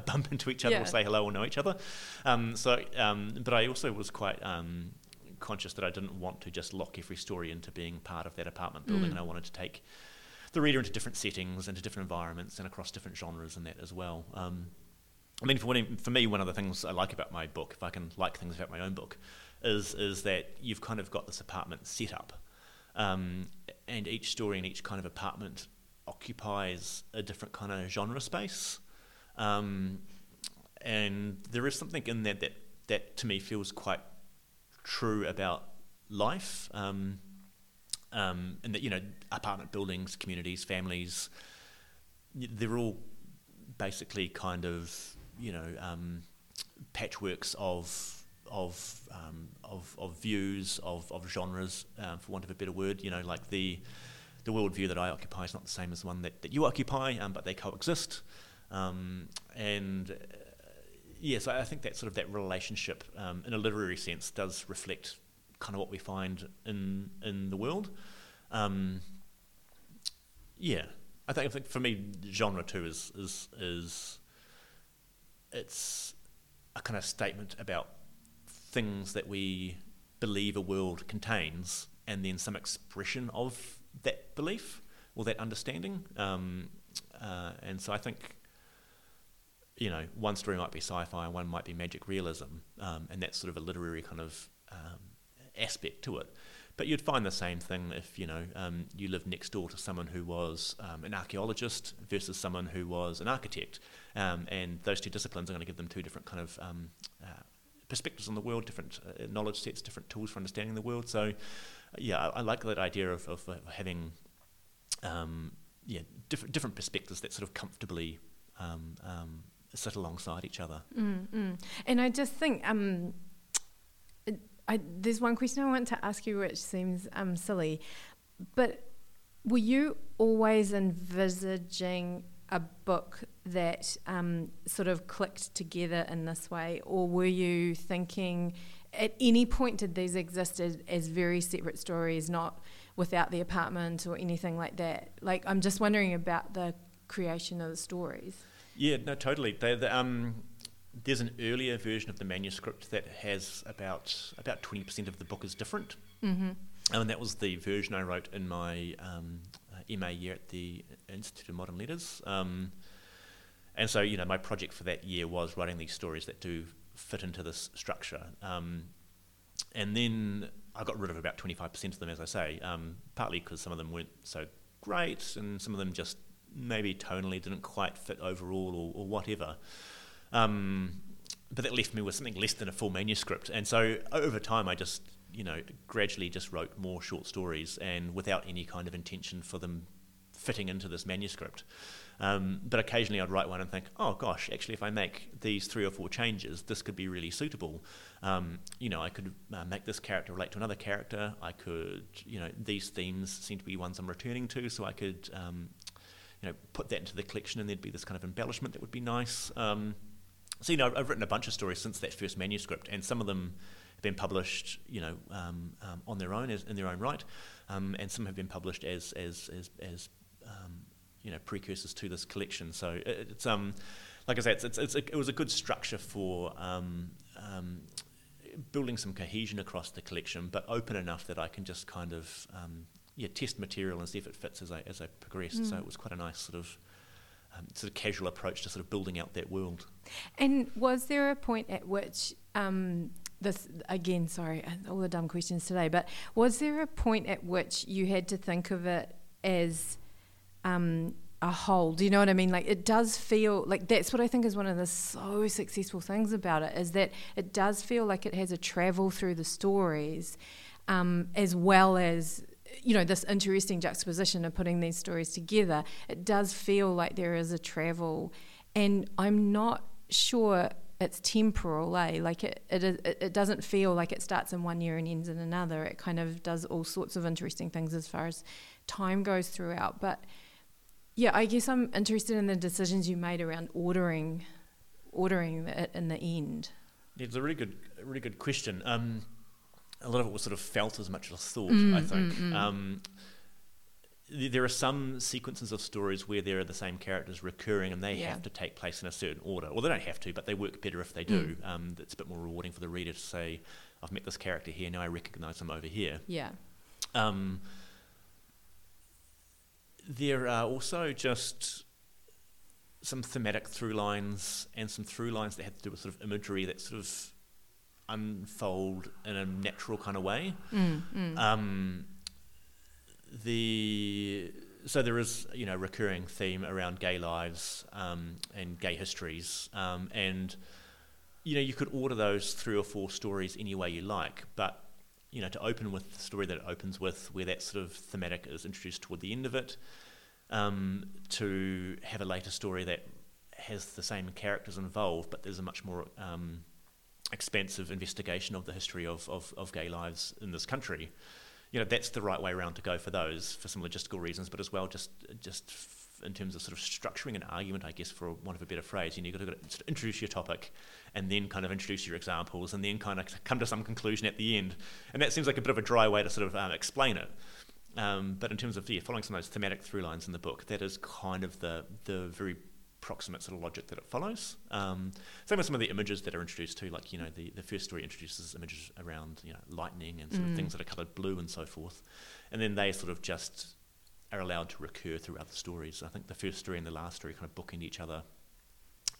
bump into each other or say hello or know each other. But I also was quite conscious that I didn't want to just lock every story into being part of that apartment building, and I wanted to take the reader into different settings, into different environments, and across different genres and that as well. I mean, for me, one of the things I like about my book, if I can like things about my own book, is that you've kind of got this apartment set up. And each story in each kind of apartment occupies a different kind of genre space, and there is something in there that to me feels quite true about life, and that, you know, apartment buildings, communities, families, they're all basically kind of, you know, patchworks of views, of genres, for want of a better word. You know, like the worldview that I occupy is not the same as the one that you occupy, but they coexist. So I think that sort of that relationship, in a literary sense, does reflect kind of what we find in the world. I think for me, genre too is it's a kind of statement about things that we believe a world contains, and then some expression of that belief or that understanding. And so I think, you know, one story might be sci-fi, one might be magic realism, and that's sort of a literary kind of aspect to it. But you'd find the same thing if, you know, you lived next door to someone who was an archaeologist versus someone who was an architect, and those two disciplines are going to give them two different kind of perspectives on the world, different knowledge sets, different tools for understanding the world. So, I like that idea of having, different perspectives that sort of comfortably sit alongside each other. Mm-hmm. And I just think there's one question I want to ask you, which seems silly, but were you always envisaging a book that sort of clicked together in this way, or were you thinking at any point did these exist as very separate stories, not without the apartment or anything like that? Like, I'm just wondering about the creation of the stories. Yeah, no, totally. There's an earlier version of the manuscript that has about 20% of the book is different, and that was the version I wrote in my MA year at the Institute of Modern Letters. And so, you know, my project for that year was writing these stories that do fit into this structure. And then I got rid of about 25% of them, as I say, partly because some of them weren't so great and some of them just maybe tonally didn't quite fit overall or whatever. But that left me with something less than a full manuscript. And so over time I just, you know, gradually just wrote more short stories and without any kind of intention for them fitting into this manuscript. But occasionally I'd write one and think, oh gosh, actually if I make these 3 or 4 changes, this could be really suitable. You know, I could make this character relate to another character. I could, you know, these themes seem to be ones I'm returning to, so I could, you know, put that into the collection and there'd be this kind of embellishment that would be nice. So, you know, I've written a bunch of stories since that first manuscript, and some of them have been published, you know, on their own, as in their own right, and some have been published as you know, precursors to this collection. So it's like I say, it was a good structure for building some cohesion across the collection, but open enough that I can just kind of test material and see if it fits as I progressed. So it was quite a nice sort of casual approach to sort of building out that world. And was there a point at which this, again, sorry, all the dumb questions today, but was there a point at which you had to think of it as a whole? Do you know what I mean? Like, it does feel like, that's what I think is one of the so successful things about it, is that it does feel like it has a travel through the stories, as well as, you know, this interesting juxtaposition of putting these stories together. It does feel like there is a travel, and I'm not sure it's temporal, eh? Like it doesn't feel like it starts in one year and ends in another. It kind of does all sorts of interesting things as far as time goes throughout. But yeah, I guess I'm interested in the decisions you made around ordering it in the end. Yeah, it's a really good question. A lot of it was sort of felt as much as thought, I think. There are some sequences of stories where there are the same characters recurring, and they have to take place in a certain order. Well, they don't have to, but they work better if they do. It's a bit more rewarding for the reader to say, I've met this character here, now I recognise him over here. Yeah. There are also just some thematic through lines and some through lines that have to do with sort of imagery that sort of unfold in a natural kind of way. So there is, you know, recurring theme around gay lives and gay histories, and you know, you could order those 3 or 4 stories any way you like, but you know, to open with the story that it opens with, where that sort of thematic is introduced toward the end of it, to have a later story that has the same characters involved, but there's a much more expansive investigation of the history of gay lives in this country. You know, that's the right way around to go for those, for some logistical reasons, but as well just in terms of sort of structuring an argument, I guess, for want of a better phrase. You know, you've got to introduce your topic and then kind of introduce your examples and then kind of come to some conclusion at the end. And that seems like a bit of a dry way to sort of explain it. But in terms of following some of those thematic through lines in the book, that is kind of the very proximate sort of logic that it follows. Same with some of the images that are introduced too, like, you know, the first story introduces images around, you know, lightning and sort of things that are coloured blue and so forth, and then they sort of just are allowed to recur through other stories. I think the first story and the last story kind of bookend each other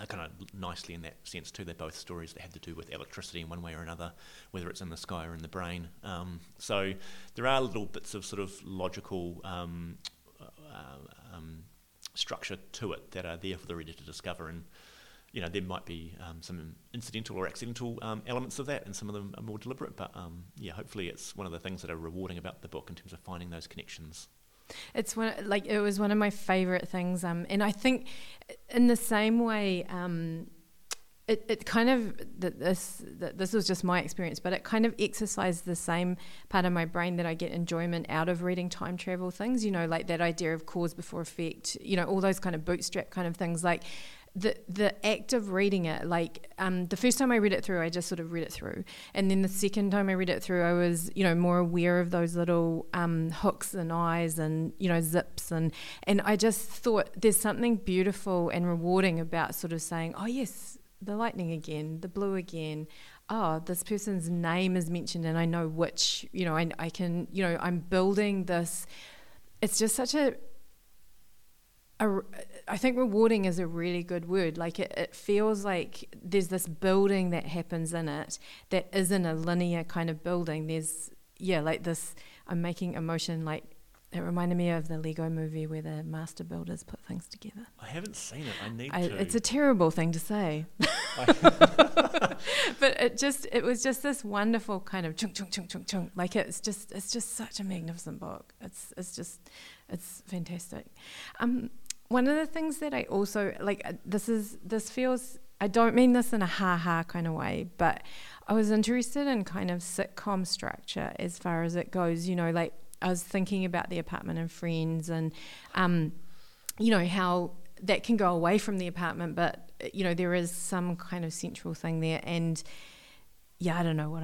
kind of nicely in that sense too. They're both stories that have to do with electricity in one way or another, whether it's in the sky or in the brain. So there are little bits of sort of logical structure to it that are there for the reader to discover, and you know, there might be some incidental or accidental elements of that, and some of them are more deliberate, but hopefully it's one of the things that are rewarding about the book in terms of finding those connections. It's it was one of my favourite things, and I think in the same way, it kind of, this was just my experience, but it kind of exercised the same part of my brain that I get enjoyment out of reading time travel things, you know, like that idea of cause before effect, you know, all those kind of bootstrap kind of things, like the act of reading it, like the first time I read it through, I just sort of read it through, and then the second time I read it through, I was, you know, more aware of those little hooks and eyes and, you know, zips, and I just thought there's something beautiful and rewarding about sort of saying, oh yes, the lightning again, the blue again, oh, this person's name is mentioned and I know which, you know, I can, you know, I'm building this. It's just such a I think rewarding is a really good word. Like it feels like there's this building that happens in it that isn't a linear kind of building. There's, yeah, like this, I'm making emotion, like it reminded me of the Lego movie where the master builders put things together. I haven't seen it. I need to. It's a terrible thing to say. But it was just this wonderful kind of chung. Like it's just such a magnificent book. It's fantastic. One of the things that I also like, this feels, I don't mean this in a ha-ha kind of way, but I was interested in kind of sitcom structure as far as it goes, you know, like I was thinking about The Apartment and Friends and, you know, how that can go away from The Apartment, but, you know, there is some kind of central thing there. And yeah, I don't know what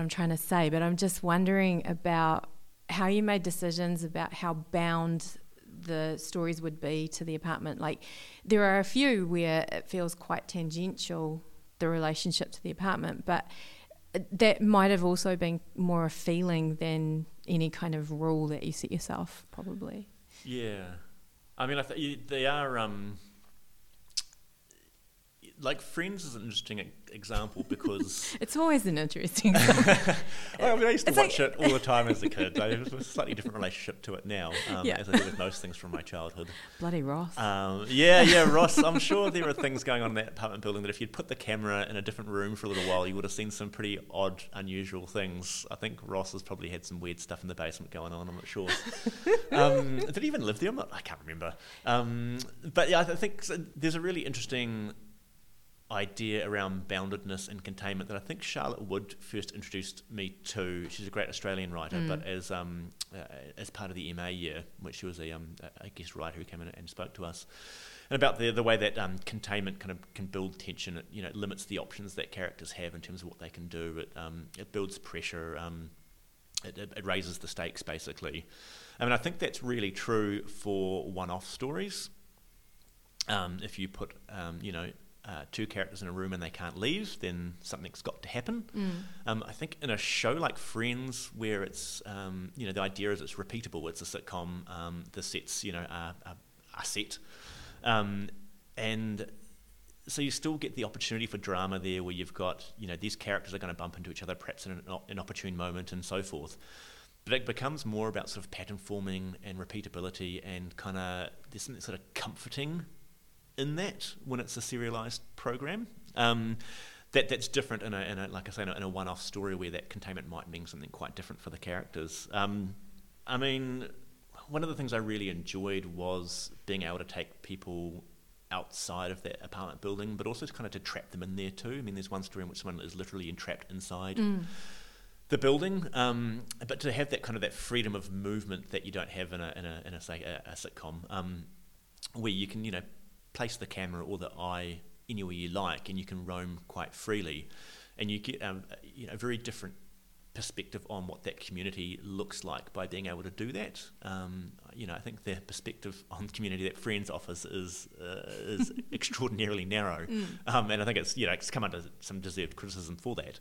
I'm trying to say, but I'm just wondering about how you made decisions about how bound the stories would be to The Apartment. Like there are a few where it feels quite tangential, the relationship to The Apartment, but that might have also been more a feeling than any kind of rule that you set yourself, probably. Yeah, I mean, they are like Friends is an interesting example because it's always an interesting. I mean, I used to watch it all the time as a kid. I have a slightly different relationship to it now, as I do with most things from my childhood. Bloody Ross. Ross. I'm sure there are things going on in that apartment building that if you'd put the camera in a different room for a little while, you would have seen some pretty odd, unusual things. I think Ross has probably had some weird stuff in the basement going on. I'm not sure. Did he even live there? I can't remember. But yeah, I think there's a really interesting idea around boundedness and containment that I think Charlotte Wood first introduced me to. She's a great Australian writer, but as part of the MA year, which she was a guest writer who came in and spoke to us, and about the way that containment kind of can build tension. It, you know, it limits the options that characters have in terms of what they can do. It builds pressure. It raises the stakes, basically. I mean, I think that's really true for one-off stories. If you put, two characters in a room and they can't leave, then something's got to happen. I think in a show like Friends, where it's the idea is it's repeatable, it's a sitcom, the sets are set, and so you still get the opportunity for drama there, where you've got these characters are going to bump into each other perhaps in an opportune moment and so forth. But it becomes more about sort of pattern forming and repeatability, and kind of there's something sort of comforting in that when it's a serialized program, that's different in a like I say in a one-off story where that containment might mean something quite different for the characters. I mean, one of the things I really enjoyed was being able to take people outside of that apartment building, but also to trap them in there too. I mean, there's one story in which someone is literally entrapped inside the building, but to have that kind of that freedom of movement that you don't have in a sitcom, where you can place the camera or the eye anywhere you like, and you can roam quite freely, and you get a very different perspective on what that community looks like by being able to do that. I think the perspective on community that Friends offers is extraordinarily narrow, and I think it's come under some deserved criticism for that.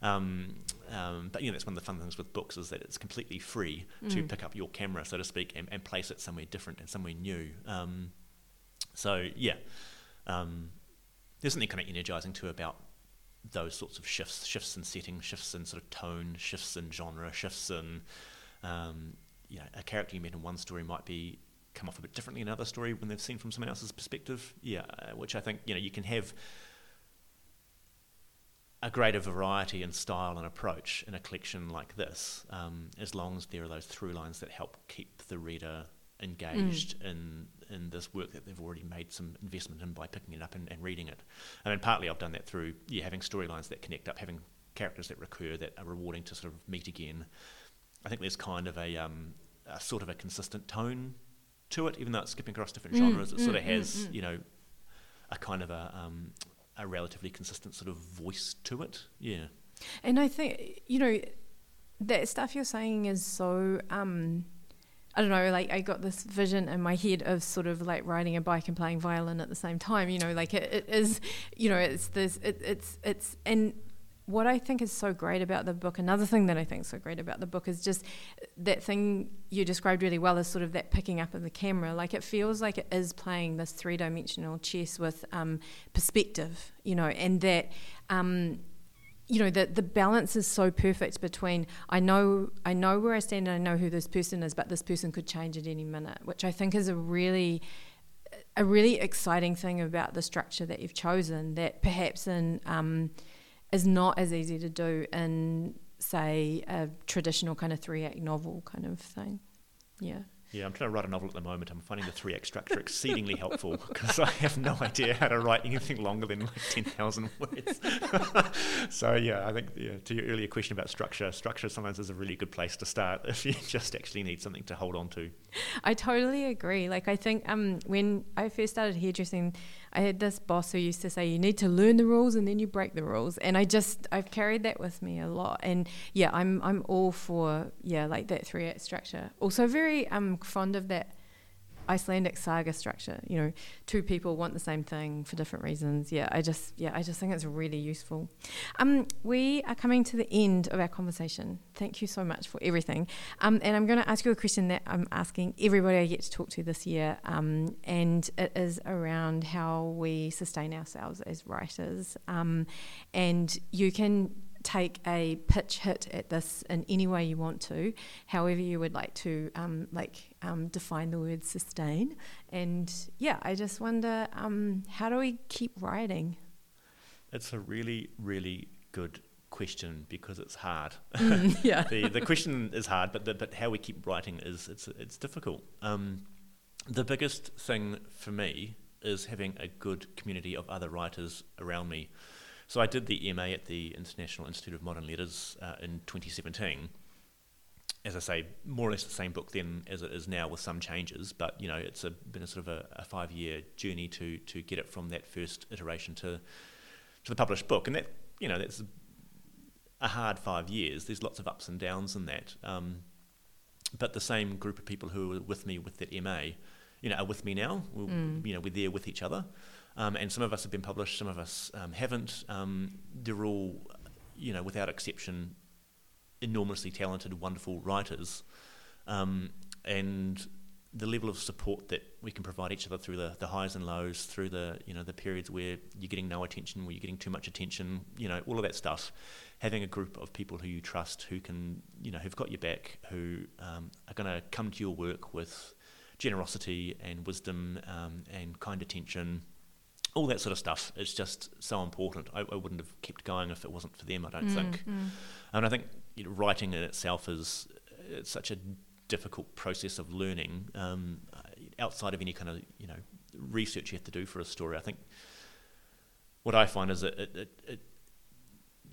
But that's one of the fun things with books, is that it's completely free to pick up your camera, so to speak, and place it somewhere different and somewhere new. So yeah, there's something kind of energising too about those sorts of shifts in setting, shifts in sort of tone, shifts in genre, shifts in a character you met in one story might be come off a bit differently in another story when they've seen from someone else's perspective. Yeah, which I think you can have a greater variety in style and approach in a collection like this, as long as there are those through lines that help keep the reader engaged in this work that they've already made some investment in by picking it up and reading it. I mean, partly I've done that through having storylines that connect up, having characters that recur that are rewarding to sort of meet again. I think there's kind of a sort of a consistent tone to it, even though it's skipping across different genres. It sort of has a kind of a relatively consistent sort of voice to it. Yeah, and I think that stuff you're saying is so. I don't know, like I got this vision in my head of sort of like riding a bike and playing violin at the same time, like it is, it's this, it's, and what I think is so great about the book, another thing that I think is so great about the book, is just that thing you described really well as sort of that picking up of the camera. Like, it feels like it is playing this three-dimensional chess with perspective, you know, and that... you know, the balance is so perfect between I know where I stand and I know who this person is, but this person could change at any minute, which I think is a really exciting thing about the structure that you've chosen, that perhaps is not as easy to do in, say, a traditional kind of 3-act novel kind of thing. Yeah. Yeah, I'm trying to write a novel at the moment. I'm finding the 3-act structure exceedingly helpful because I have no idea how to write anything longer than like 10,000 words. So yeah, I think to your earlier question about structure sometimes is a really good place to start if you just actually need something to hold on to. I totally agree. Like, I think when I first started hairdressing, I had this boss who used to say, you need to learn the rules and then you break the rules. And I've carried that with me a lot. And yeah, I'm all for, yeah, like that 3-act structure. Also very fond of that Icelandic saga structure. You know, two people want the same thing for different reasons. I just think it's really useful. We are coming to the end of our conversation. Thank you so much for everything. And I'm going to ask you a question that I'm asking everybody I get to talk to this year, and it is around how we sustain ourselves as writers. And you can take a pitch hit at this in any way you want to, however you would like to define the word sustain. And yeah, I just wonder, how do we keep writing? It's a really, really good question because it's hard. Yeah. The question is hard, but how we keep writing is difficult. The biggest thing for me is having a good community of other writers around me. So I did the MA at the International Institute of Modern Letters in 2017. As I say, more or less the same book then as it is now with some changes, but you know, it's been a 5-year journey to get it from that first iteration to the published book. And that, you know, that's a hard 5 years. There's lots of ups and downs in that. But the same group of people who were with me with that MA, you know, are with me now. You know, we're there with each other. And some of us have been published, some of us haven't. They're all, you know, without exception, enormously talented, wonderful writers. And the level of support that we can provide each other through the highs and lows, through the, you know, the periods where you're getting no attention, where you're getting too much attention, you know, all of that stuff. Having a group of people who you trust, who can, you know, who've got your back, who are going to come to your work with generosity and wisdom and kind attention. All that sort of stuff is just so important. I wouldn't have kept going if it wasn't for them, I don't think. And I think, you know, writing in itself is it's such a difficult process of learning outside of any kind of, you know, research you have to do for a story. I think what I find is that it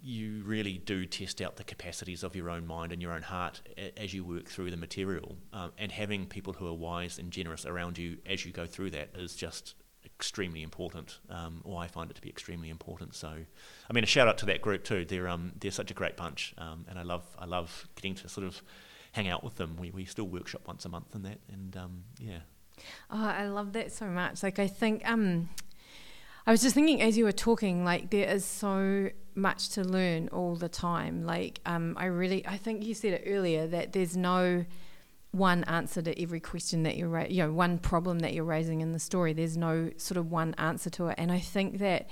you really do test out the capacities of your own mind and your own heart as you work through the material. And having people who are wise and generous around you as you go through that is just extremely important, or I find it to be extremely important. So, I mean, a shout out to that group too. They're such a great bunch, and I love getting to sort of hang out with them. We still workshop once a month and that, and yeah. Oh, I love that so much. Like, I think I was just thinking as you were talking, like, there is so much to learn all the time. Like, I think you said it earlier that there's no one answer to every question that you know, one problem that you're raising in the story. There's no sort of one answer to it. And I think that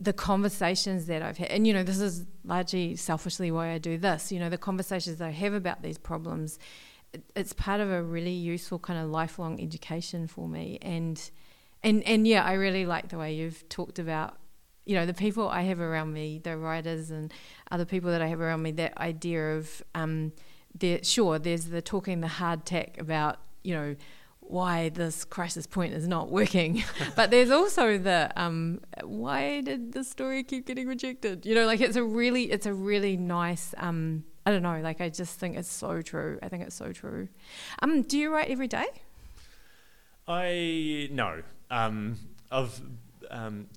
the conversations that I've had, and you know, this is largely selfishly why I do this, you know, the conversations that I have about these problems, it's part of a really useful kind of lifelong education for me. And yeah, I really like the way you've talked about, you know, the people I have around me, the writers and other people that I have around me, that idea of there's the talking the hard tack about, you know, why this crisis point is not working, but there's also the why did the story keep getting rejected? You know, like, it's a really nice. I don't know, like, I just think it's so true. I think it's so true. Do you write every day? No. I've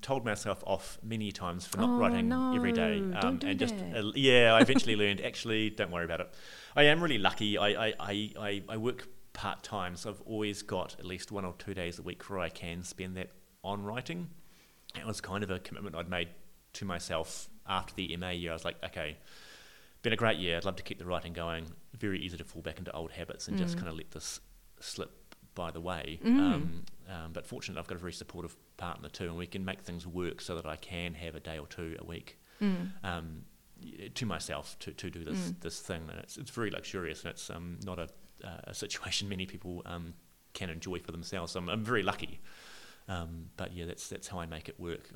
told myself off many times for not writing every day, don't do and that. I eventually learned, actually, don't worry about it. I am really lucky. I work part time, so I've always got at least 1 or 2 days a week where I can spend that on writing. It was kind of a commitment I'd made to myself after the MA year, I was like, okay, been a great year. I'd love to keep the writing going. Very easy to fall back into old habits and just kind of let this slip by the way. But fortunately, I've got a very supportive partner too, and we can make things work so that I can have a day or two a week to myself to do this thing. And it's very luxurious, and it's not a situation many people can enjoy for themselves. I'm very lucky. But yeah, that's how I make it work.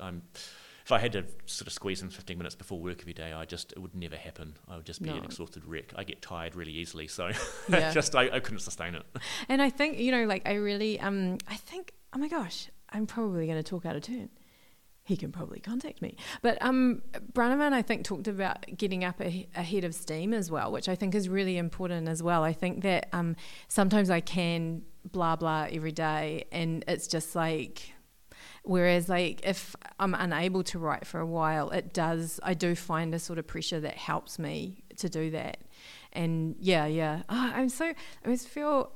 If I had to sort of squeeze in 15 minutes before work every day, it would never happen. I would just be an exhausted wreck. I get tired really easily, so I couldn't sustain it. And I think, I really, oh my gosh, I'm probably going to talk out of turn. He can probably contact me. But Branaman, I think, talked about getting up ahead of steam as well, which I think is really important as well. I think that sometimes I can blah, blah every day, and it's just like... Whereas if I'm unable to write for a while, I do find a sort of pressure that helps me to do that. And I just feel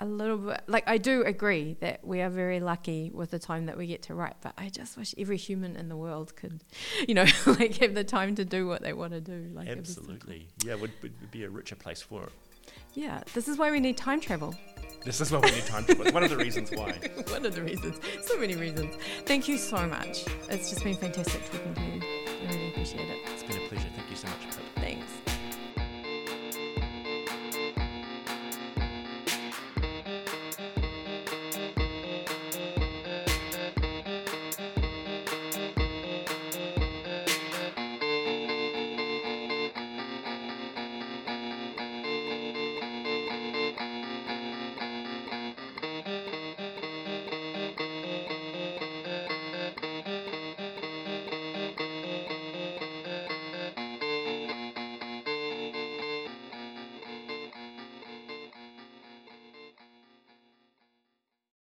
a little bit, I do agree that we are very lucky with the time that we get to write, but I just wish every human in the world could, have the time to do what they want to do. Absolutely. Yeah, it would be a richer place for it. Yeah, this is why we need time travel. This is what we need time for. It's one of the reasons why. One of the reasons. So many reasons. Thank you so much. It's just been fantastic talking to you. I really appreciate it. It's been a pleasure. Thank you so much. Thanks.